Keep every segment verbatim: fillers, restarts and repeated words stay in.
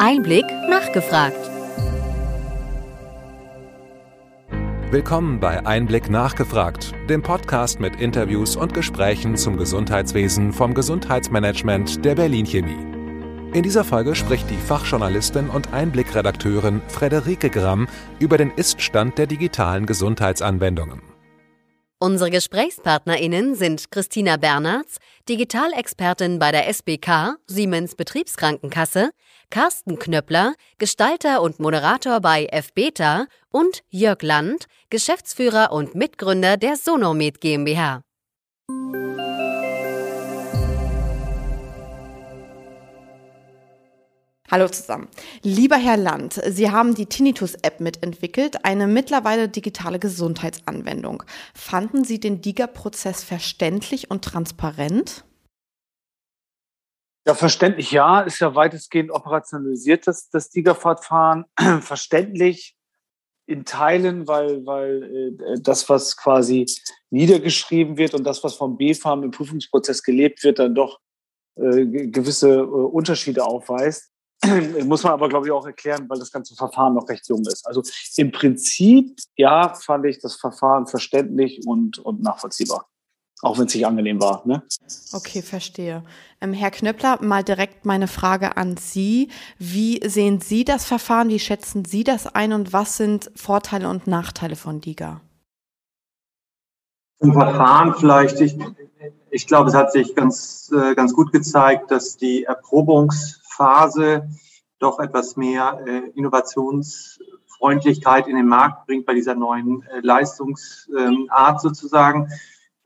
EinBlick nachgefragt. Willkommen bei EinBlick nachgefragt, dem Podcast mit Interviews und Gesprächen zum Gesundheitswesen vom Gesundheitsmanagement der Berlin Chemie. In dieser Folge spricht die Fachjournalistin und EinBlick-Redakteurin Frederike Gramm über den Iststand der digitalen Gesundheitsanwendungen. Unsere GesprächspartnerInnen sind Christina Bernards, Digitalexpertin bei der S B K, Siemens Betriebskrankenkasse, Karsten Knöppler, Gestalter und Moderator bei Fbeta und Jörg Land, Geschäftsführer und Mitgründer der Sonormed GmbH. Hallo zusammen. Lieber Herr Land, Sie haben die Tinnitus-App mitentwickelt, eine mittlerweile digitale Gesundheitsanwendung. Fanden Sie den DIGA-Prozess verständlich und transparent? Ja, verständlich ja, ist ja weitestgehend operationalisiert, das, das DIGA-Verfahren. Verständlich in Teilen, weil, weil äh, das, was quasi niedergeschrieben wird und das, was vom BfArM im Prüfungsprozess gelebt wird, dann doch äh, gewisse äh, Unterschiede aufweist. Muss man aber, glaube ich, auch erklären, weil das ganze Verfahren noch recht jung ist. Also im Prinzip, ja, fand ich das Verfahren verständlich und, und nachvollziehbar. Auch wenn es nicht angenehm war. Ne? Okay, verstehe. Ähm, Herr Knöppler, mal direkt meine Frage an Sie. Wie sehen Sie das Verfahren? Wie schätzen Sie das ein? Und was sind Vorteile und Nachteile von DIGA? Im Verfahren vielleicht. Ich, ich glaube, es hat sich ganz, ganz gut gezeigt, dass die Erprobungs- Phase doch etwas mehr äh, Innovationsfreundlichkeit in den Markt bringt bei dieser neuen äh, Leistungsart ähm, sozusagen.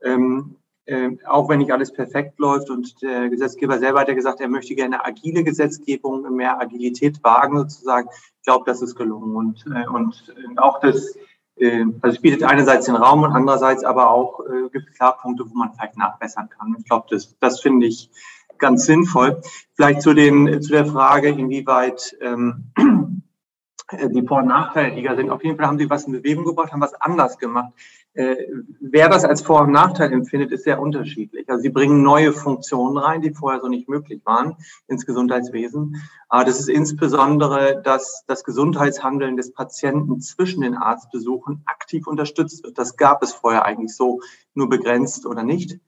Ähm, äh, auch wenn nicht alles perfekt läuft und der Gesetzgeber selber hat ja gesagt, er möchte gerne agile Gesetzgebung, mehr Agilität wagen sozusagen. Ich glaube, das ist gelungen und, äh, und auch das, äh, also es bietet einerseits den Raum und andererseits aber auch äh, gibt Klarpunkte, wo man vielleicht nachbessern kann. Ich glaube, das, das finde ich ganz sinnvoll. Vielleicht zu den zu der Frage, inwieweit ähm, die Vor- und Nachteile sind. Auf jeden Fall haben sie was in Bewegung gebracht, haben was anders gemacht. Äh, wer das als Vor- und Nachteil empfindet, ist sehr unterschiedlich. Also sie bringen neue Funktionen rein, die vorher so nicht möglich waren ins Gesundheitswesen. Aber das ist insbesondere, dass das Gesundheitshandeln des Patienten zwischen den Arztbesuchen aktiv unterstützt wird. Das gab es vorher eigentlich so nur begrenzt oder nicht.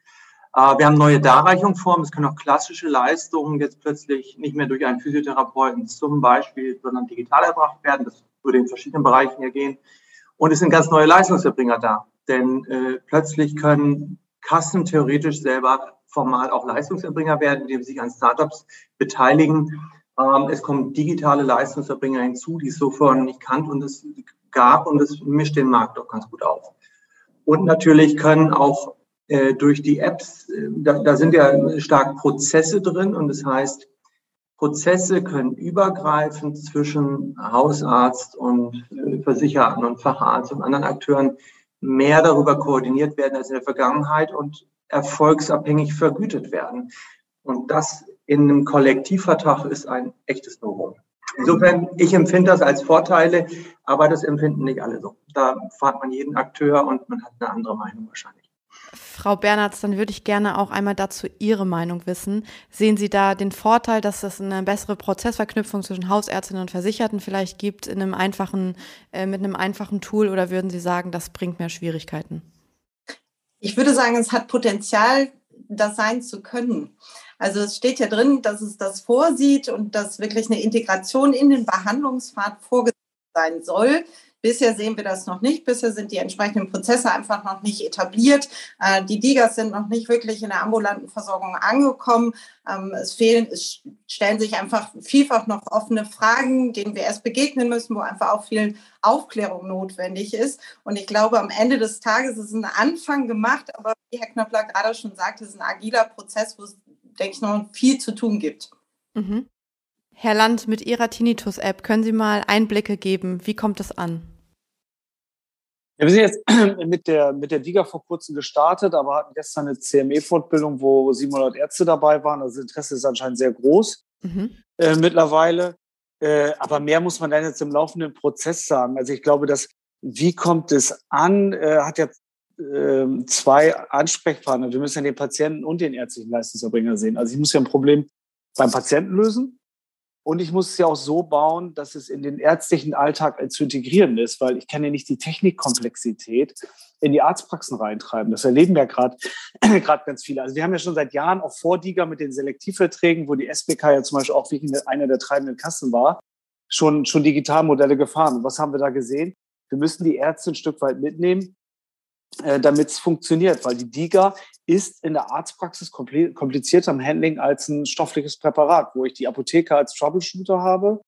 Wir haben neue Darreichungsformen. Es können auch klassische Leistungen jetzt plötzlich nicht mehr durch einen Physiotherapeuten zum Beispiel, sondern digital erbracht werden. Das würde in verschiedenen Bereichen ja gehen. Und es sind ganz neue Leistungserbringer da. Denn äh, plötzlich können Kassen theoretisch selber formal auch Leistungserbringer werden, indem sie sich an Startups beteiligen. Ähm, es kommen digitale Leistungserbringer hinzu, die es so vorher nicht kannte und es gab. Und es mischt den Markt doch ganz gut auf. Und natürlich können auch durch die Apps, da, da sind ja stark Prozesse drin und das heißt, Prozesse können übergreifend zwischen Hausarzt und Versicherten und Facharzt und anderen Akteuren mehr darüber koordiniert werden als in der Vergangenheit und erfolgsabhängig vergütet werden. Und das in einem Kollektivvertrag ist ein echtes Novum. Insofern, ich empfinde das als Vorteile, aber das empfinden nicht alle so. Da fragt man jeden Akteur und man hat eine andere Meinung wahrscheinlich. Frau Bernards, dann würde ich gerne auch einmal dazu Ihre Meinung wissen. Sehen Sie da den Vorteil, dass es eine bessere Prozessverknüpfung zwischen Hausärztinnen und Versicherten vielleicht gibt in einem einfachen, äh, mit einem einfachen Tool oder würden Sie sagen, das bringt mehr Schwierigkeiten? Ich würde sagen, es hat Potenzial, das sein zu können. Also es steht ja drin, dass es das vorsieht und dass wirklich eine Integration in den Behandlungspfad vorgesehen sein soll. Bisher sehen wir das noch nicht. Bisher sind die entsprechenden Prozesse einfach noch nicht etabliert. Die DIGAs sind noch nicht wirklich in der ambulanten Versorgung angekommen. Es fehlen, es stellen sich einfach vielfach noch offene Fragen, denen wir erst begegnen müssen, wo einfach auch viel Aufklärung notwendig ist. Und ich glaube, am Ende des Tages ist ein Anfang gemacht. Aber wie Herr Knöppler gerade schon sagte, es ist ein agiler Prozess, wo es, denke ich, noch viel zu tun gibt. Mhm. Herr Land, mit Ihrer Tinnitus-App können Sie mal Einblicke geben. Wie kommt das an? Ja, wir sind jetzt mit der, mit der DIGA vor kurzem gestartet, aber hatten gestern eine C M E-Fortbildung, wo siebenhundert Ärzte dabei waren. Also das Interesse ist anscheinend sehr groß mhm. äh, mittlerweile. Äh, aber mehr muss man dann jetzt im laufenden Prozess sagen. Also ich glaube, dass wie kommt es an, äh, hat ja äh, zwei Ansprechpartner. Wir müssen ja den Patienten und den ärztlichen Leistungserbringer sehen. Also ich muss ja ein Problem beim Patienten lösen. Und ich muss es ja auch so bauen, dass es in den ärztlichen Alltag zu integrieren ist, weil ich kann ja nicht die Technikkomplexität in die Arztpraxen reintreiben. Das erleben wir gerade gerade ganz viele. Also wir haben ja schon seit Jahren auch vor DIGA mit den Selektivverträgen, wo die S B K ja zum Beispiel auch wirklich einer der treibenden Kassen war, schon, schon Digitalmodelle gefahren. Und was haben wir da gesehen? Wir müssen die Ärzte ein Stück weit mitnehmen, äh, damit es funktioniert, weil die DIGA ist in der Arztpraxis komplizierter am Handling als ein stoffliches Präparat, wo ich die Apotheke als Troubleshooter habe,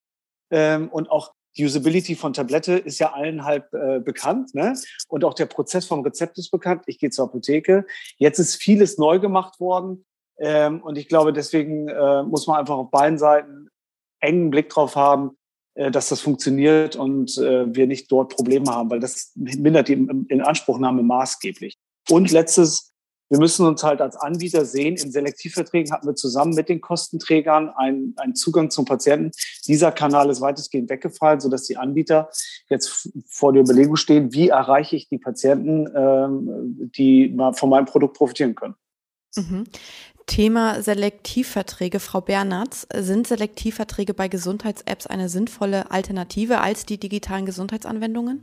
ähm, und auch die Usability von Tablette ist ja allen halb äh, bekannt, ne? Und auch der Prozess vom Rezept ist bekannt. Ich gehe zur Apotheke. Jetzt ist vieles neu gemacht worden, ähm, und ich glaube, deswegen äh, muss man einfach auf beiden Seiten engen Blick drauf haben, äh, dass das funktioniert und äh, wir nicht dort Probleme haben, weil das mindert die Inanspruchnahme maßgeblich. Und letztes: Wir müssen uns halt als Anbieter sehen, in Selektivverträgen hatten wir zusammen mit den Kostenträgern einen, einen Zugang zum Patienten. Dieser Kanal ist weitestgehend weggefallen, sodass die Anbieter jetzt vor der Überlegung stehen, wie erreiche ich die Patienten, ähm, die von meinem Produkt profitieren können. Mhm. Thema Selektivverträge. Frau Bernards, sind Selektivverträge bei Gesundheits-Apps eine sinnvolle Alternative als die digitalen Gesundheitsanwendungen?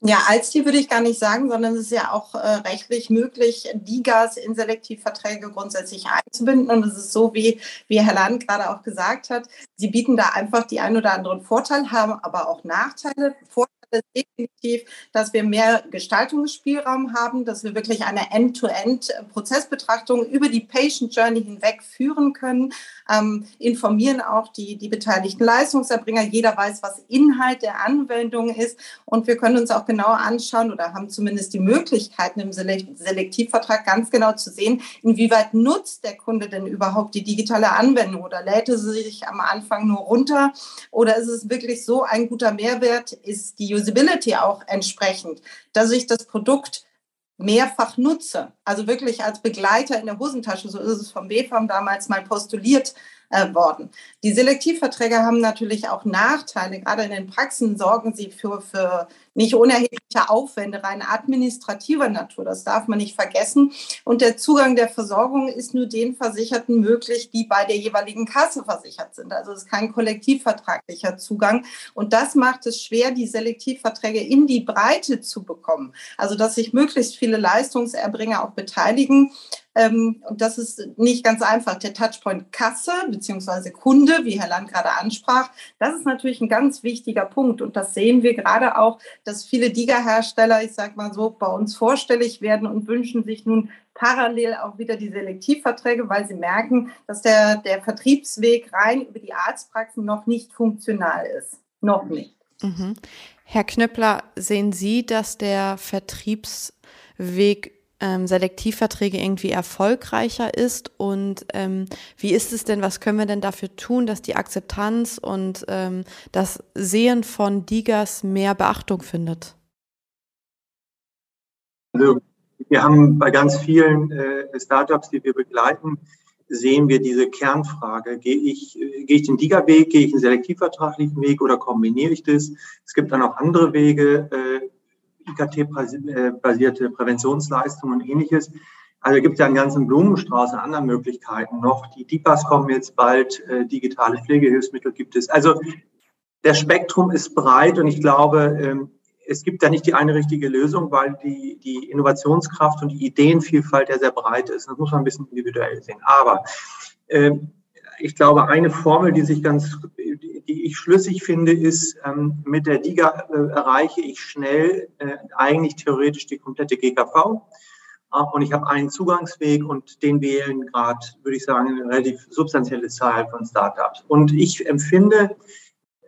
Ja, als die würde ich gar nicht sagen, sondern es ist ja auch äh, rechtlich möglich, DIGAs in Selektivverträge grundsätzlich einzubinden. Und es ist so, wie, wie Herr Land gerade auch gesagt hat, sie bieten da einfach die ein oder anderen Vorteile, haben aber auch Nachteile. Vorteile ist definitiv, dass wir mehr Gestaltungsspielraum haben, dass wir wirklich eine End-to-End-Prozessbetrachtung über die Patient Journey hinweg führen können, ähm, informieren auch die, die beteiligten Leistungserbringer. Jeder weiß, was Inhalt der Anwendung ist, und wir können uns auch genau anschauen oder haben zumindest die Möglichkeiten im Selektivvertrag ganz genau zu sehen, inwieweit nutzt der Kunde denn überhaupt die digitale Anwendung, oder lädt er sie sich am Anfang nur runter, oder ist es wirklich so ein guter Mehrwert, ist die Usability auch entsprechend, dass ich das Produkt mehrfach nutze, also wirklich als Begleiter in der Hosentasche, so ist es vom BfArM damals mal postuliert äh, worden. Die Selektivverträge haben natürlich auch Nachteile, gerade in den Praxen sorgen sie für, für nicht unerhebliche Aufwände, rein administrativer Natur, das darf man nicht vergessen, und der Zugang der Versorgung ist nur den Versicherten möglich, die bei der jeweiligen Kasse versichert sind, also es ist kein kollektivvertraglicher Zugang, und das macht es schwer, die Selektivverträge in die Breite zu bekommen, also dass sich möglichst viele Leistungserbringer auch beteiligen, und das ist nicht ganz einfach. Der Touchpoint Kasse bzw. Kunde, wie Herr Land gerade ansprach, das ist natürlich ein ganz wichtiger Punkt, und das sehen wir gerade auch, dass viele DIGA-Hersteller, ich sage mal so, bei uns vorstellig werden und wünschen sich nun parallel auch wieder die Selektivverträge, weil sie merken, dass der, der Vertriebsweg rein über die Arztpraxen noch nicht funktional ist. Noch nicht. Mhm. Herr Knöppler, sehen Sie, dass der Vertriebsweg ähm, Selektivverträge irgendwie erfolgreicher ist? Und ähm, wie ist es denn, was können wir denn dafür tun, dass die Akzeptanz und ähm, das Sehen von DIGAs mehr Beachtung findet? Also wir haben bei ganz vielen äh, Startups, die wir begleiten, sehen wir diese Kernfrage. Gehe ich, gehe ich den DIGA-Weg, gehe ich den selektivvertraglichen Weg oder kombiniere ich das? Es gibt dann auch andere Wege, äh, I K T-basierte Präventionsleistungen und ähnliches. Also gibt es ja einen ganzen Blumenstrauß an anderen Möglichkeiten noch. Die D I P A s kommen jetzt bald, äh, digitale Pflegehilfsmittel gibt es. Also das Spektrum ist breit, und ich glaube, ähm, es gibt da nicht die eine richtige Lösung, weil die, die Innovationskraft und die Ideenvielfalt ja sehr breit ist. Das muss man ein bisschen individuell sehen. Aber ähm, ich glaube, eine Formel, die sich ganz, die ich schlüssig finde, ist, ähm, mit der DIGA äh, erreiche ich schnell äh, eigentlich theoretisch die komplette G K V. Äh, und ich habe einen Zugangsweg, und den wählen gerade, würde ich sagen, eine relativ substanzielle Zahl von Startups. Und ich empfinde,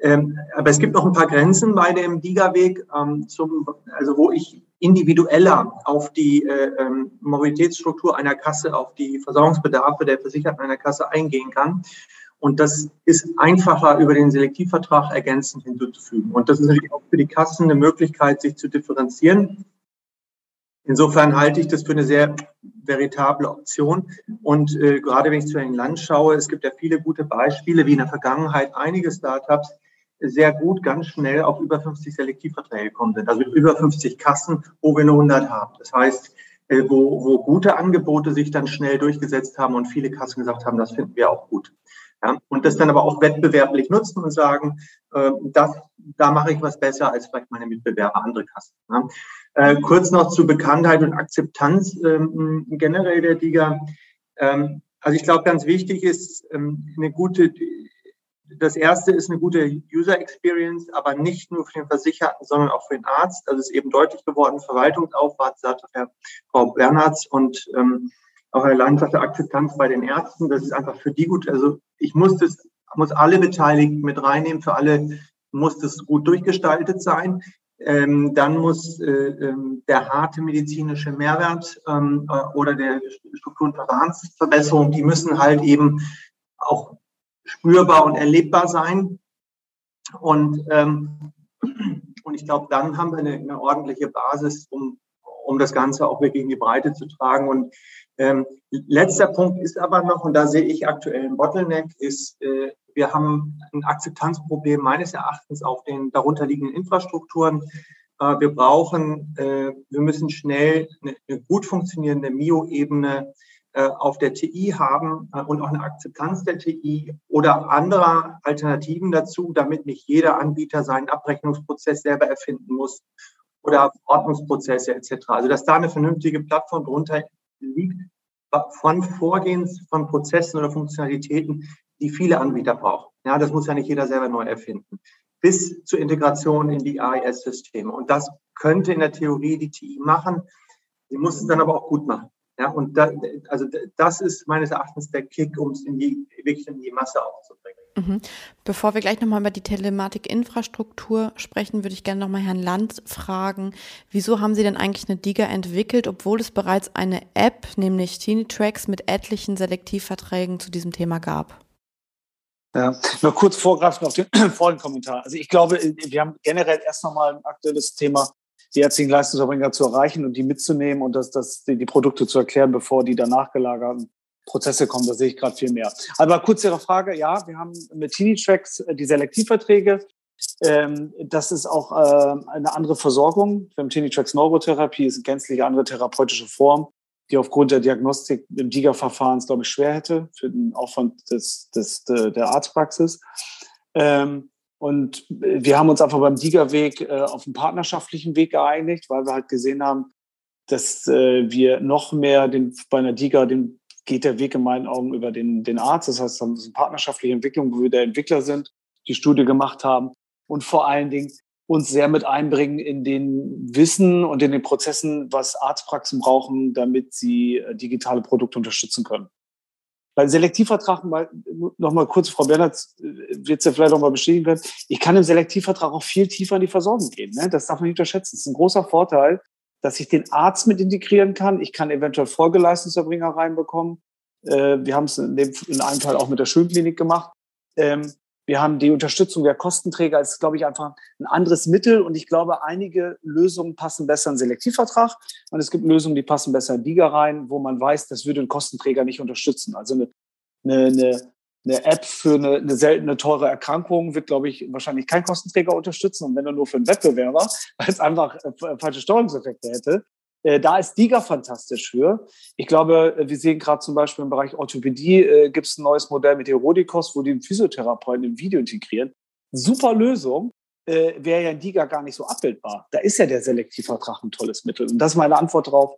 ähm, aber es gibt noch ein paar Grenzen bei dem DIGA-Weg, ähm, zum, also wo ich individueller auf die äh, ähm, Mobilitätsstruktur einer Kasse, auf die Versorgungsbedarfe der Versicherten einer Kasse eingehen kann. Und das ist einfacher über den Selektivvertrag ergänzend hinzuzufügen. Und das ist natürlich auch für die Kassen eine Möglichkeit, sich zu differenzieren. Insofern halte ich das für eine sehr veritable Option. Und äh, gerade wenn ich zu Herrn Land schaue, es gibt ja viele gute Beispiele, wie in der Vergangenheit einige Startups sehr gut ganz schnell auf über fünfzig Selektivverträge gekommen sind. Also über fünfzig Kassen, wo wir nur hundert haben. Das heißt, äh, wo, wo gute Angebote sich dann schnell durchgesetzt haben und viele Kassen gesagt haben, das finden wir auch gut. Ja, und das dann aber auch wettbewerblich nutzen und sagen, äh, das, da mache ich was besser als vielleicht meine Mitbewerber, andere Kassen. Ne? Äh, kurz noch zur Bekanntheit und Akzeptanz ähm, generell der DIGA. Ähm, also ich glaube, ganz wichtig ist ähm, eine gute, das erste ist eine gute User Experience, aber nicht nur für den Versicherten, sondern auch für den Arzt. Also es ist eben deutlich geworden, Verwaltungsaufwand, sagt Herr Frau Bernards und ähm, auch Herr Land sagt, Akzeptanz bei den Ärzten, das ist einfach für die gut. Also ich muss das, muss alle Beteiligten mit reinnehmen, für alle muss das gut durchgestaltet sein. Ähm, dann muss äh, äh, der harte medizinische Mehrwert ähm, äh, oder der Struktur- und Verfahrensverbesserung, die müssen halt eben auch spürbar und erlebbar sein. Und, ähm, und ich glaube, dann haben wir eine, eine ordentliche Basis, um um das Ganze auch wirklich in die Breite zu tragen. Und ähm, letzter Punkt ist aber noch, und da sehe ich aktuell einen Bottleneck, ist, äh, wir haben ein Akzeptanzproblem meines Erachtens auf den darunterliegenden Infrastrukturen. Äh, wir brauchen, äh, wir müssen schnell eine, eine gut funktionierende M I O-Ebene äh, auf der T I haben äh, und auch eine Akzeptanz der T I oder anderer Alternativen dazu, damit nicht jeder Anbieter seinen Abrechnungsprozess selber erfinden muss oder Ordnungsprozesse et cetera. Also dass da eine vernünftige Plattform drunter liegt von Vorgehens, von Prozessen oder Funktionalitäten, die viele Anbieter brauchen. Ja, das muss ja nicht jeder selber neu erfinden. Bis zur Integration in die A I S-Systeme. Und das könnte in der Theorie die T I machen. Sie muss es dann aber auch gut machen. Ja, und da, also das ist meines Erachtens der Kick, um es in die, wirklich in die Masse aufzubringen. Bevor wir gleich nochmal über die Telematikinfrastruktur sprechen, würde ich gerne nochmal Herrn Land fragen, wieso haben Sie denn eigentlich eine DIGA entwickelt, obwohl es bereits eine App, nämlich Tinnitracks, mit etlichen Selektivverträgen zu diesem Thema gab? Ja, nur kurz vorgreifen auf den vorigen Kommentar. Also ich glaube, wir haben generell erst nochmal ein aktuelles Thema, die ärztlichen Leistungserbringer zu erreichen und die mitzunehmen und das, das, die, die Produkte zu erklären, bevor die danach gelagerten Prozesse kommen, da sehe ich gerade viel mehr. Aber kurz Ihre Frage, ja, wir haben mit Tinnitracks die Selektivverträge. Ähm, das ist auch äh, eine andere Versorgung. Wir haben Tinnitracks Neurotherapie, ist eine gänzlich andere therapeutische Form, die aufgrund der Diagnostik im DIGA-Verfahrens, glaube ich, schwer hätte, für den Aufwand des, des, der Arztpraxis. Ähm, und wir haben uns einfach beim DIGA-Weg äh, auf einen partnerschaftlichen Weg geeinigt, weil wir halt gesehen haben, dass äh, wir noch mehr den, bei einer DIGA den geht der Weg in meinen Augen über den, den Arzt. Das heißt, das ist eine partnerschaftliche Entwicklung, wo wir der Entwickler sind, die Studie gemacht haben und vor allen Dingen uns sehr mit einbringen in den Wissen und in den Prozessen, was Arztpraxen brauchen, damit sie digitale Produkte unterstützen können. Beim Selektivvertrag, nochmal kurz, Frau Bernards wird es ja vielleicht nochmal bestätigen können, ich kann im Selektivvertrag auch viel tiefer in die Versorgung gehen. Ne? Das darf man nicht unterschätzen. Das ist ein großer Vorteil, dass ich den Arzt mit integrieren kann. Ich kann eventuell Folgeleistungserbringer reinbekommen. Äh, wir haben es in, in einem Fall auch mit der Schön Klinik gemacht. Ähm, wir haben die Unterstützung der Kostenträger als, glaube ich, einfach ein anderes Mittel. Und ich glaube, einige Lösungen passen besser in den Selektivvertrag. Und es gibt Lösungen, die passen besser in DIGA rein, wo man weiß, das würde den Kostenträger nicht unterstützen. Also eine, eine, eine, eine App für eine, eine seltene, teure Erkrankung wird, glaube ich, wahrscheinlich kein Kostenträger unterstützen. Und wenn nur nur für einen Wettbewerber, weil es einfach äh, falsche Steuerungseffekte hätte. Äh, da ist DIGA fantastisch für. Ich glaube, wir sehen gerade zum Beispiel im Bereich Orthopädie äh, gibt es ein neues Modell mit Erotikos, wo die Physiotherapeuten im Video integrieren. Super Lösung. Äh, wäre ja in DIGA gar nicht so abbildbar. Da ist ja der Selektivvertrag ein tolles Mittel. Und das ist meine Antwort darauf,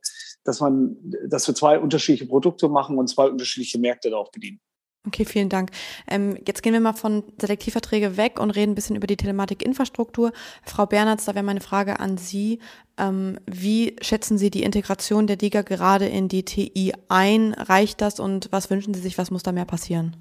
dass, man, dass wir zwei unterschiedliche Produkte machen und zwei unterschiedliche Märkte darauf bedienen. Okay, vielen Dank. Ähm, jetzt gehen wir mal von Selektivverträge weg und reden ein bisschen über die Telematikinfrastruktur. Frau Bernards, da wäre meine Frage an Sie. Ähm, wie schätzen Sie die Integration der DIGA gerade in die T I ein? Reicht das und was wünschen Sie sich? Was muss da mehr passieren?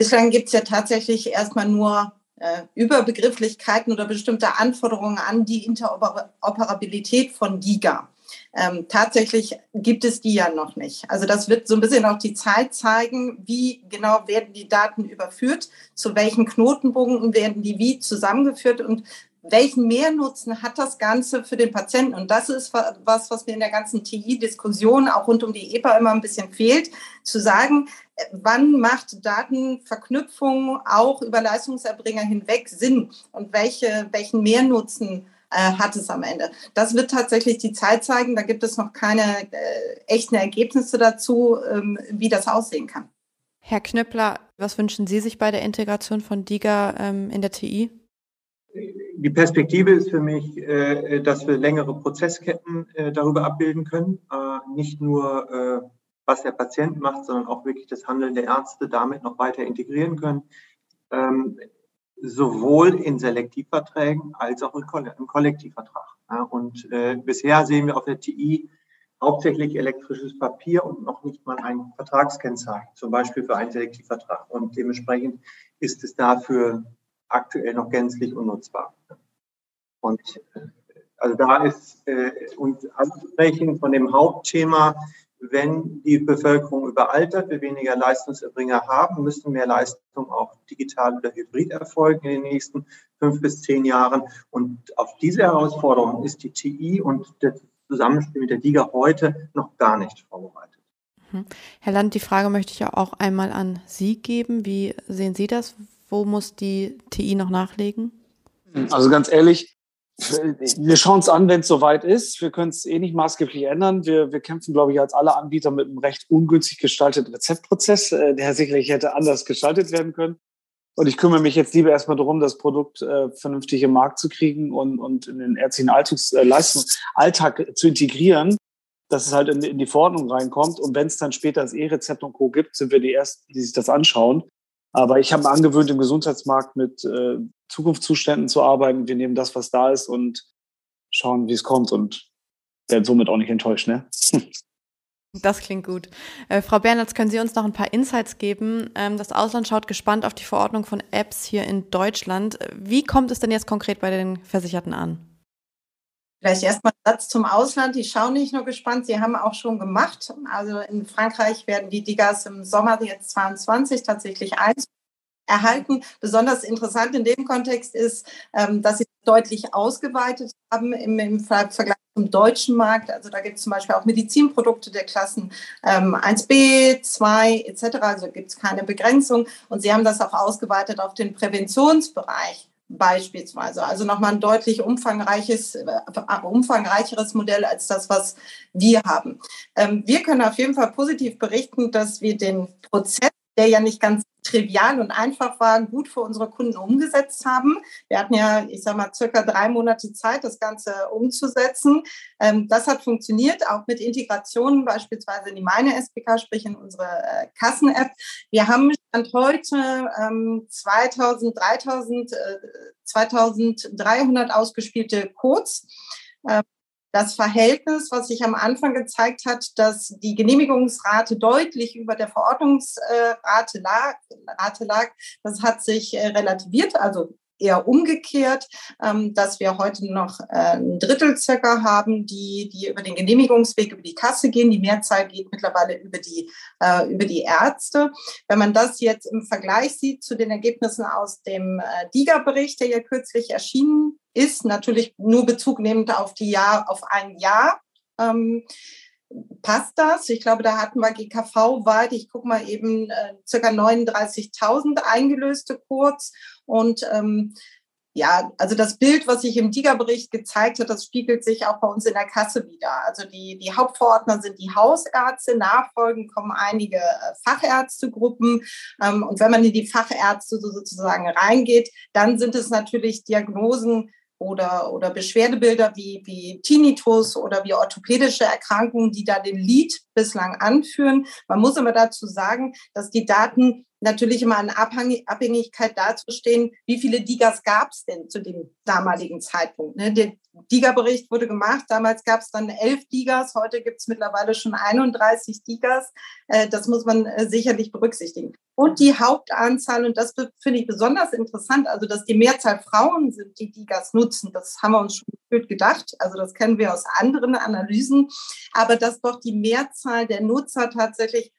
Bislang gibt es ja tatsächlich erstmal nur äh, Überbegrifflichkeiten oder bestimmte Anforderungen an die Interoperabilität von DIGA. Ähm, tatsächlich gibt es die ja noch nicht. Also das wird so ein bisschen auch die Zeit zeigen, wie genau werden die Daten überführt, zu welchen Knotenpunkten werden die wie zusammengeführt und welchen Mehrnutzen hat das Ganze für den Patienten? Und das ist was, was mir in der ganzen T I-Diskussion auch rund um die E P A immer ein bisschen fehlt, zu sagen, wann macht Datenverknüpfung auch über Leistungserbringer hinweg Sinn und welche, welchen Mehrnutzen hat es am Ende. Das wird tatsächlich die Zeit zeigen. Da gibt es noch keine äh, echten Ergebnisse dazu, ähm, wie das aussehen kann. Herr Knöppler, was wünschen Sie sich bei der Integration von DIGA ähm, in der T I? Die Perspektive ist für mich, äh, dass wir längere Prozessketten äh, darüber abbilden können. Äh, nicht nur, äh, was der Patient macht, sondern auch wirklich das Handeln der Ärzte damit noch weiter integrieren können. Ähm, sowohl in Selektivverträgen als auch im Kollektivvertrag. Ja, und äh, bisher sehen wir auf der T I hauptsächlich elektrisches Papier und noch nicht mal ein Vertragskennzeichen, zum Beispiel für einen Selektivvertrag. Und dementsprechend ist es dafür aktuell noch gänzlich unnutzbar. Und also da ist, äh, und ansprechen von dem Hauptthema, wenn die Bevölkerung überaltert, wir weniger Leistungserbringer haben, müssen mehr Leistungen auch digital oder hybrid erfolgen in den nächsten fünf bis zehn Jahren. Und auf diese Herausforderung ist die T I und das Zusammenspiel mit der DIGA heute noch gar nicht vorbereitet. Herr Land, die Frage möchte ich ja auch einmal an Sie geben. Wie sehen Sie das? Wo muss die T I noch nachlegen? Also ganz ehrlich, wir schauen es an, wenn es soweit ist. Wir können es eh nicht maßgeblich ändern. Wir, wir kämpfen, glaube ich, als alle Anbieter mit einem recht ungünstig gestalteten Rezeptprozess, äh, der sicherlich hätte anders gestaltet werden können. Und ich kümmere mich jetzt lieber erstmal darum, das Produkt äh, vernünftig im Markt zu kriegen und, und in den ärztlichen Alltags, äh, Leistung, Alltag zu integrieren, dass es halt in, in die Verordnung reinkommt. Und wenn es dann später das E-Rezept und Co. gibt, sind wir die Ersten, die sich das anschauen. Aber ich habe mir angewöhnt, im Gesundheitsmarkt mit äh, Zukunftszuständen zu arbeiten. Wir nehmen das, was da ist und schauen, wie es kommt und werden somit auch nicht enttäuscht, ne? Das klingt gut. Äh, Frau Bernards, können Sie uns noch ein paar Insights geben? Ähm, das Ausland schaut gespannt auf die Verordnung von Apps hier in Deutschland. Wie kommt es denn jetzt konkret bei den Versicherten an? Vielleicht erstmal einen Satz zum Ausland. Die schauen nicht nur gespannt, sie haben auch schon gemacht. Also in Frankreich werden die DIGAs im Sommer jetzt zweiundzwanzig tatsächlich eins erhalten. Besonders interessant in dem Kontext ist, dass sie deutlich ausgeweitet haben im Vergleich zum deutschen Markt. Also da gibt es zum Beispiel auch Medizinprodukte der Klassen eins b, zwei et cetera. Also gibt es keine Begrenzung. Und sie haben das auch ausgeweitet auf den Präventionsbereich. Beispielsweise, also nochmal ein deutlich umfangreiches, umfangreicheres Modell als das, was wir haben. Ähm, wir können auf jeden Fall positiv berichten, dass wir den Prozess, der ja nicht ganz trivial und einfach war, gut für unsere Kunden umgesetzt haben. Wir hatten ja, ich sag mal, circa drei Monate Zeit, das Ganze umzusetzen. Ähm, das hat funktioniert, auch mit Integrationen, beispielsweise in die meine S B K, sprich in unsere äh, Kassen-App. Wir haben Stand heute ähm, zweitausend, dreitausend, zweitausenddreihundert ausgespielte Codes. Ähm, Das Verhältnis, was sich am Anfang gezeigt hat, dass die Genehmigungsrate deutlich über der Verordnungsrate lag, Rate lag, das hat sich relativiert, also eher umgekehrt, dass wir heute noch ein Drittel circa haben, die, die über den Genehmigungsweg, über die Kasse gehen. Die Mehrzahl geht mittlerweile über die, über die Ärzte. Wenn man das jetzt im Vergleich sieht zu den Ergebnissen aus dem DIGA-Bericht, der ja kürzlich erschienen ist, natürlich nur Bezug nehmend auf die Jahr, auf ein Jahr, ähm, passt das? Ich glaube, da hatten wir G K V-weit, ich gucke mal eben, äh, circa neununddreißigtausend eingelöste Codes. Und ähm, ja, also das Bild, was sich im DIGA-Bericht gezeigt hat, das spiegelt sich auch bei uns in der Kasse wieder. Also die, die Hauptverordner sind die Hausärzte, nachfolgend kommen einige äh, Fachärztegruppen. Ähm, und wenn man in die Fachärzte so sozusagen reingeht, dann sind es natürlich Diagnosen, Oder, oder Beschwerdebilder wie, wie Tinnitus oder wie orthopädische Erkrankungen, die da den Lead bislang anführen. Man muss aber dazu sagen, dass die Daten natürlich immer in Abhängigkeit dazu stehen, wie viele DIGAs gab es denn zu dem damaligen Zeitpunkt. Ne? Der DIGA-Bericht wurde gemacht, damals gab es dann elf DIGAs, heute gibt es mittlerweile schon einunddreißig DIGAs. Das muss man sicherlich berücksichtigen. Und die Hauptanzahl, und das finde ich besonders interessant, also dass die Mehrzahl Frauen sind, die DIGAs nutzen, das haben wir uns schon gut gedacht, also das kennen wir aus anderen Analysen, aber dass doch die Mehrzahl der Nutzer tatsächlich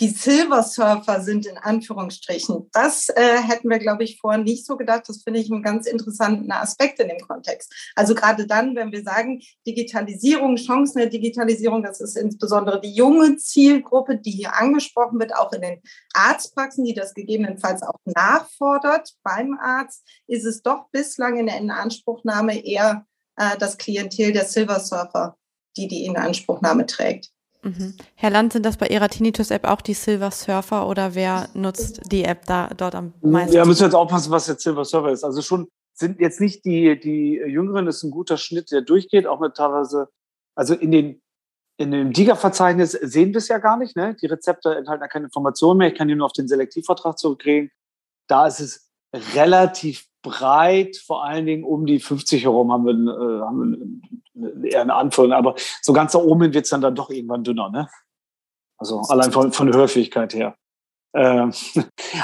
die Silver-Surfer sind, in Anführungsstrichen. Das äh, hätten wir, glaube ich, vorher nicht so gedacht. Das finde ich einen ganz interessanten Aspekt in dem Kontext. Also gerade dann, wenn wir sagen, Digitalisierung, Chancen der Digitalisierung, das ist insbesondere die junge Zielgruppe, die hier angesprochen wird, auch in den Arztpraxen, die das gegebenenfalls auch nachfordert beim Arzt, ist es doch bislang in der Inanspruchnahme eher äh, das Klientel der Silver-Surfer, die die Inanspruchnahme trägt. Mhm. Herr Land, sind das bei Ihrer Tinnitus-App auch die Silver Surfer oder wer nutzt die App da dort am meisten? Ja, müssen wir jetzt aufpassen, was jetzt Silver Surfer ist. Also schon sind jetzt nicht die, die Jüngeren, das ist ein guter Schnitt, der durchgeht, auch mit teilweise, also in den in dem DIGA-Verzeichnis sehen wir es ja gar nicht, ne? Die Rezepte enthalten ja keine Informationen mehr, ich kann die nur auf den Selektivvertrag zurückkriegen. Da ist es relativ breit, vor allen Dingen um die fünfzig herum haben wir, äh, haben wir eher eine Anführung, aber so ganz da oben hin wird es dann, dann doch irgendwann dünner, ne? Also allein von, von der Hörfähigkeit her. Ähm,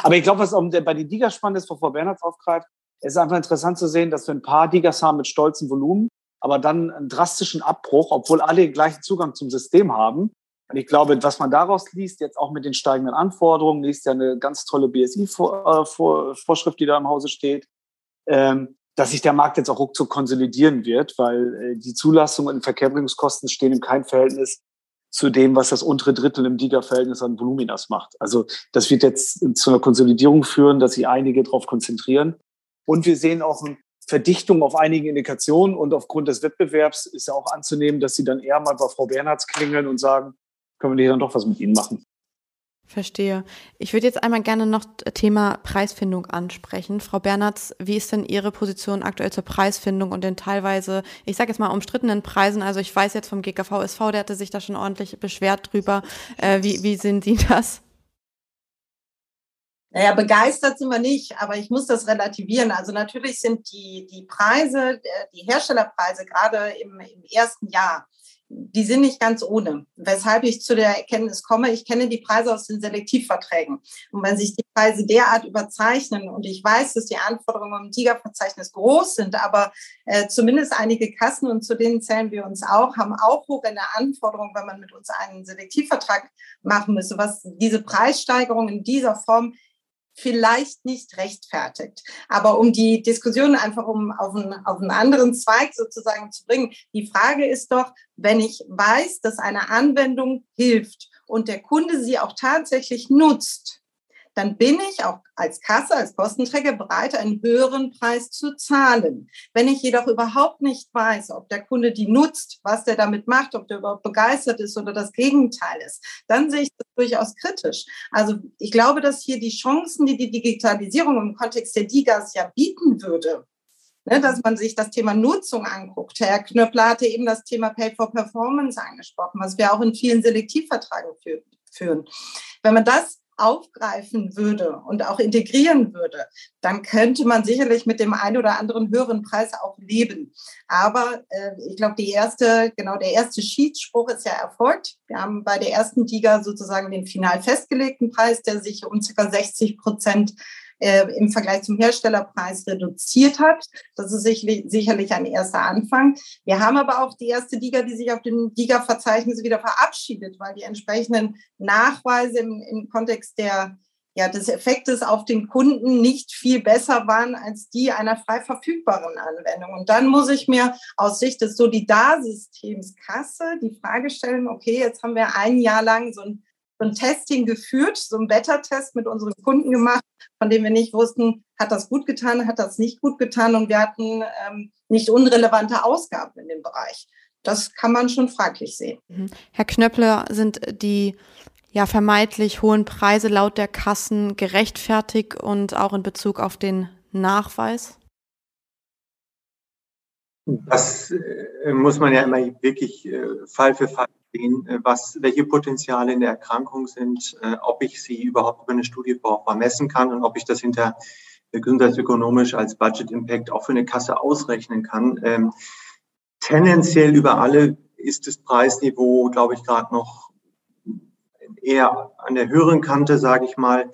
aber ich glaube, was auch bei den DIGA spannend ist, wo Frau Bernards aufgreift, es ist einfach interessant zu sehen, dass wir ein paar DIGAs haben mit stolzen Volumen, aber dann einen drastischen Abbruch, obwohl alle den gleichen Zugang zum System haben. Und ich glaube, was man daraus liest, jetzt auch mit den steigenden Anforderungen, liest ja eine ganz tolle B S I-Vorschrift, die da im Hause steht, dass sich der Markt jetzt auch ruckzuck konsolidieren wird, weil die Zulassung und Verkehrungskosten stehen in keinem Verhältnis zu dem, was das untere Drittel im DIGA-Verhältnis an Voluminas macht. Also das wird jetzt zu einer Konsolidierung führen, dass sich einige darauf konzentrieren. Und wir sehen auch ein Verdichtung auf einigen Indikationen und aufgrund des Wettbewerbs ist ja auch anzunehmen, dass sie dann eher mal bei Frau Bernards klingeln und sagen, können wir dann doch was mit Ihnen machen. Verstehe. Ich würde jetzt einmal gerne noch Thema Preisfindung ansprechen. Frau Bernards, wie ist denn Ihre Position aktuell zur Preisfindung und den teilweise, ich sage jetzt mal, umstrittenen Preisen? Also ich weiß jetzt vom G K V S V, der hatte sich da schon ordentlich beschwert drüber. Äh, wie, wie sehen Sie das? Naja, begeistert sind wir nicht, aber ich muss das relativieren. Also natürlich sind die, die Preise, die Herstellerpreise gerade im, im ersten Jahr, die sind nicht ganz ohne. Weshalb ich zu der Erkenntnis komme, ich kenne die Preise aus den Selektivverträgen. Und wenn sich die Preise derart überzeichnen und ich weiß, dass die Anforderungen im DIGA-Verzeichnis groß sind, aber äh, zumindest einige Kassen, und zu denen zählen wir uns auch, haben auch hohe Anforderungen, wenn man mit uns einen Selektivvertrag machen müsste, was diese Preissteigerung in dieser Form vielleicht nicht rechtfertigt. Aber um die Diskussion einfach um auf einen, auf einen anderen Zweig sozusagen zu bringen, die Frage ist doch, wenn ich weiß, dass eine Anwendung hilft und der Kunde sie auch tatsächlich nutzt, dann bin ich auch als Kasse, als Kostenträger bereit, einen höheren Preis zu zahlen. Wenn ich jedoch überhaupt nicht weiß, ob der Kunde die nutzt, was der damit macht, ob der überhaupt begeistert ist oder das Gegenteil ist, dann sehe ich das durchaus kritisch. Also ich glaube, dass hier die Chancen, die die Digitalisierung im Kontext der DIGAs ja bieten würde, ne, dass man sich das Thema Nutzung anguckt. Herr Knöppler hatte eben das Thema Pay for Performance angesprochen, was wir auch in vielen Selektivverträgen führen. Wenn man das aufgreifen würde und auch integrieren würde, dann könnte man sicherlich mit dem einen oder anderen höheren Preis auch leben. Aber äh, ich glaube, die erste, genau der erste Schiedsspruch ist ja erfolgt. Wir haben bei der ersten DIGA sozusagen den final festgelegten Preis, der sich um ca. sechzig Prozent äh, im Vergleich zum Herstellerpreis reduziert hat. Das ist sicherlich, sicherlich ein erster Anfang. Wir haben aber auch die erste DIGA, die sich auf dem DIGA-Verzeichnis wieder verabschiedet, weil die entsprechenden Nachweise im, im Kontext der, ja, des Effektes auf den Kunden nicht viel besser waren als die einer frei verfügbaren Anwendung. Und dann muss ich mir aus Sicht des Solidarsystems Kasse die Frage stellen, okay, jetzt haben wir ein Jahr lang so ein So ein Testing geführt, so ein Beta-Test mit unseren Kunden gemacht, von dem wir nicht wussten, hat das gut getan, hat das nicht gut getan und wir hatten ähm, nicht unrelevante Ausgaben in dem Bereich. Das kann man schon fraglich sehen. Mhm. Herr Knöppler, sind die ja vermeintlich hohen Preise laut der Kassen gerechtfertigt und auch in Bezug auf den Nachweis? Das äh, muss man ja immer wirklich äh, Fall für Fall sehen, was, welche Potenziale in der Erkrankung sind, äh, ob ich sie überhaupt über eine Studie vermessen kann und ob ich das hinter äh, gesundheitsökonomisch als Budget Impact auch für eine Kasse ausrechnen kann. Ähm, tendenziell über alle ist das Preisniveau, glaube ich, gerade noch eher an der höheren Kante, sage ich mal.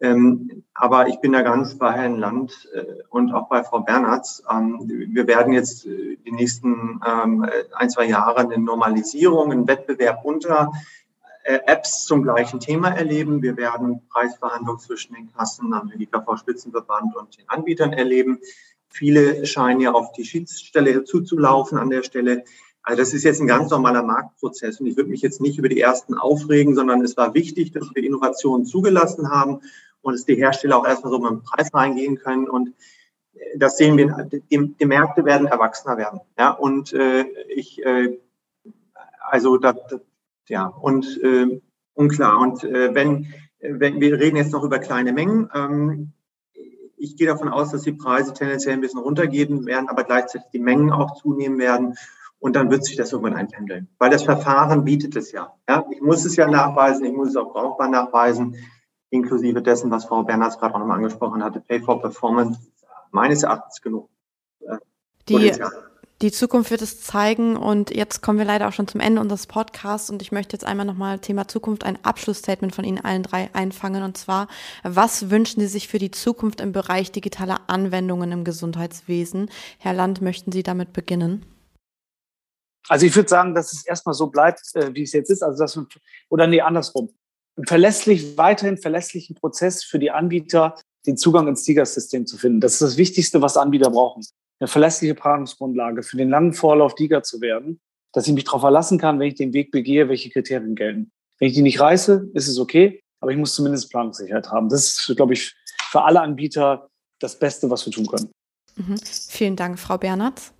Ähm, aber ich bin da ganz bei Herrn Land äh, und auch bei Frau Bernards. Ähm, wir werden jetzt äh, die nächsten ähm, ein, zwei Jahre eine Normalisierung, einen Wettbewerb unter äh, Apps zum gleichen Thema erleben. Wir werden Preisverhandlungen zwischen den Kassen, am G K V-Spitzenverband und den Anbietern erleben. Viele scheinen ja auf die Schiedsstelle zuzulaufen an der Stelle. Also das ist jetzt ein ganz normaler Marktprozess und ich würde mich jetzt nicht über die ersten aufregen, sondern es war wichtig, dass wir Innovationen zugelassen haben und dass die Hersteller auch erstmal so mit dem Preis reingehen können und das sehen wir, die, die Märkte werden erwachsener werden. Ja, und äh, ich, äh, also da, da ja, und äh, unklar. Und äh, wenn, wenn wir reden jetzt noch über kleine Mengen, ähm, ich gehe davon aus, dass die Preise tendenziell ein bisschen runtergehen werden, aber gleichzeitig die Mengen auch zunehmen werden. Und dann wird sich das irgendwann einpendeln, weil das Verfahren bietet es ja. ja. Ich muss es ja nachweisen, ich muss es auch brauchbar nachweisen, inklusive dessen, was Frau Bernards gerade auch nochmal angesprochen hatte, Pay for Performance, meines Erachtens genug. Äh, die, die Zukunft wird es zeigen, und jetzt kommen wir leider auch schon zum Ende unseres Podcasts, und ich möchte jetzt einmal nochmal Thema Zukunft ein Abschlussstatement von Ihnen allen drei einfangen, und zwar, was wünschen Sie sich für die Zukunft im Bereich digitaler Anwendungen im Gesundheitswesen? Herr Land, möchten Sie damit beginnen? Also ich würde sagen, dass es erstmal so bleibt, wie es jetzt ist. Also dass man, oder nee, andersrum. Einen verlässlich, weiterhin verlässlichen Prozess für die Anbieter, den Zugang ins DIGA-System zu finden. Das ist das Wichtigste, was Anbieter brauchen. Eine verlässliche Planungsgrundlage für den langen Vorlauf DIGA zu werden, dass ich mich darauf verlassen kann, wenn ich den Weg begehe, welche Kriterien gelten. Wenn ich die nicht reiße, ist es okay, aber ich muss zumindest Planungssicherheit haben. Das ist, glaube ich, für alle Anbieter das Beste, was wir tun können. Mhm. Vielen Dank, Frau Bernards.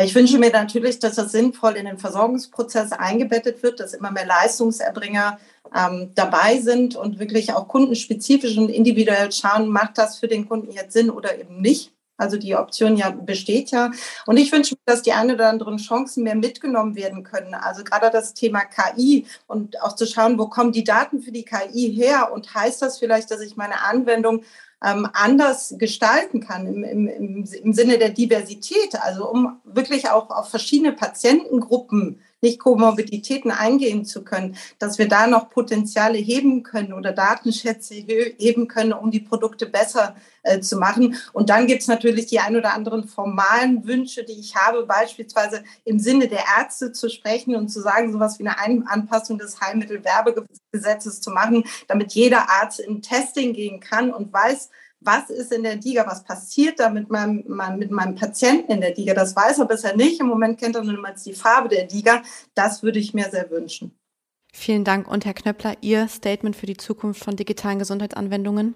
Ich wünsche mir natürlich, dass das sinnvoll in den Versorgungsprozess eingebettet wird, dass immer mehr Leistungserbringer ähm, dabei sind und wirklich auch kundenspezifisch und individuell schauen, macht das für den Kunden jetzt Sinn oder eben nicht. Also die Option ja besteht ja. Und ich wünsche mir, dass die ein oder anderen Chancen mehr mitgenommen werden können. Also gerade das Thema K I und auch zu schauen, wo kommen die Daten für die K I her, und heißt das vielleicht, dass ich meine Anwendung Ähm, anders gestalten kann im, im, im, im Sinne der Diversität, also um wirklich auch auf verschiedene Patientengruppen, nicht Komorbiditäten eingehen zu können, dass wir da noch Potenziale heben können oder Datenschätze heben können, um die Produkte besser äh, zu machen. Und dann gibt es natürlich die ein oder anderen formalen Wünsche, die ich habe, beispielsweise im Sinne der Ärzte zu sprechen und zu sagen, sowas wie eine Anpassung des Heilmittelwerbegesetzes zu machen, damit jeder Arzt in Testing gehen kann und weiß, was ist in der DIGA, was passiert da mit meinem, mein, mit meinem Patienten in der DIGA? Das weiß er bisher nicht. Im Moment kennt er nur mal die Farbe der DIGA. Das würde ich mir sehr wünschen. Vielen Dank. Und Herr Knöppler, Ihr Statement für die Zukunft von digitalen Gesundheitsanwendungen?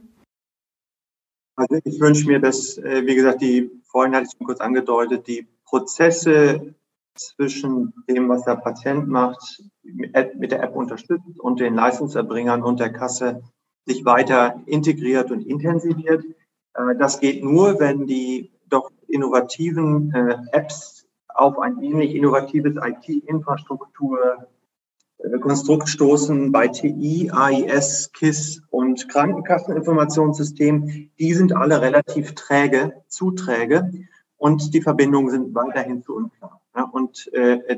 Also ich wünsche mir, dass, wie gesagt, die, vorhin hatte ich schon kurz angedeutet, die Prozesse zwischen dem, was der Patient macht, mit der App unterstützt, und den Leistungserbringern und der Kasse sich weiter integriert und intensiviert. Das geht nur, wenn die doch innovativen Apps auf ein ähnlich innovatives I T-Infrastruktur-Konstrukt stoßen bei T I, A I S, KISS und Krankenkasseninformationssystemen. Die sind alle relativ träge, zu träge, und die Verbindungen sind weiterhin zu unklar. Und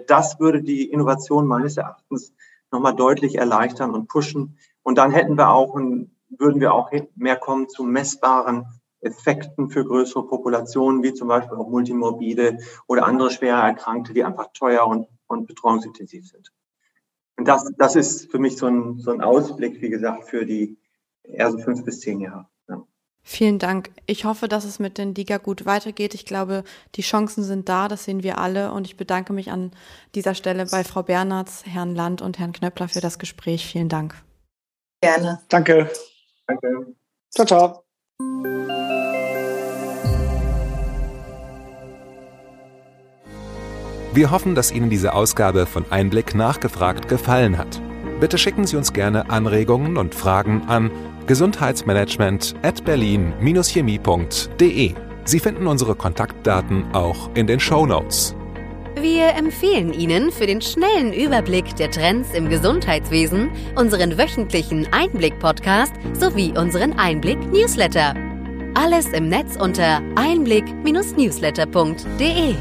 das würde die Innovation meines Erachtens nochmal deutlich erleichtern und pushen. Und dann hätten wir auch, würden wir auch mehr kommen zu messbaren Effekten für größere Populationen, wie zum Beispiel auch Multimorbide oder andere schwere Erkrankte, die einfach teuer und, und betreuungsintensiv sind. Und das, das ist für mich so ein, so ein Ausblick, wie gesagt, für die eher so fünf bis zehn Jahre. Vielen Dank. Ich hoffe, dass es mit den DIGA gut weitergeht. Ich glaube, die Chancen sind da, das sehen wir alle. Und ich bedanke mich an dieser Stelle bei Frau Bernards, Herrn Land und Herrn Knöppler für das Gespräch. Vielen Dank. Gerne. Danke. Danke. Ciao, ciao. Wir hoffen, dass Ihnen diese Ausgabe von EinBlick nachgefragt gefallen hat. Bitte schicken Sie uns gerne Anregungen und Fragen an gesundheitsmanagement at berlin dash chemie punkt de. Sie finden unsere Kontaktdaten auch in den Shownotes. Wir empfehlen Ihnen für den schnellen Überblick der Trends im Gesundheitswesen unseren wöchentlichen Einblick-Podcast sowie unseren Einblick-Newsletter. Alles im Netz unter einblick dash newsletter punkt de.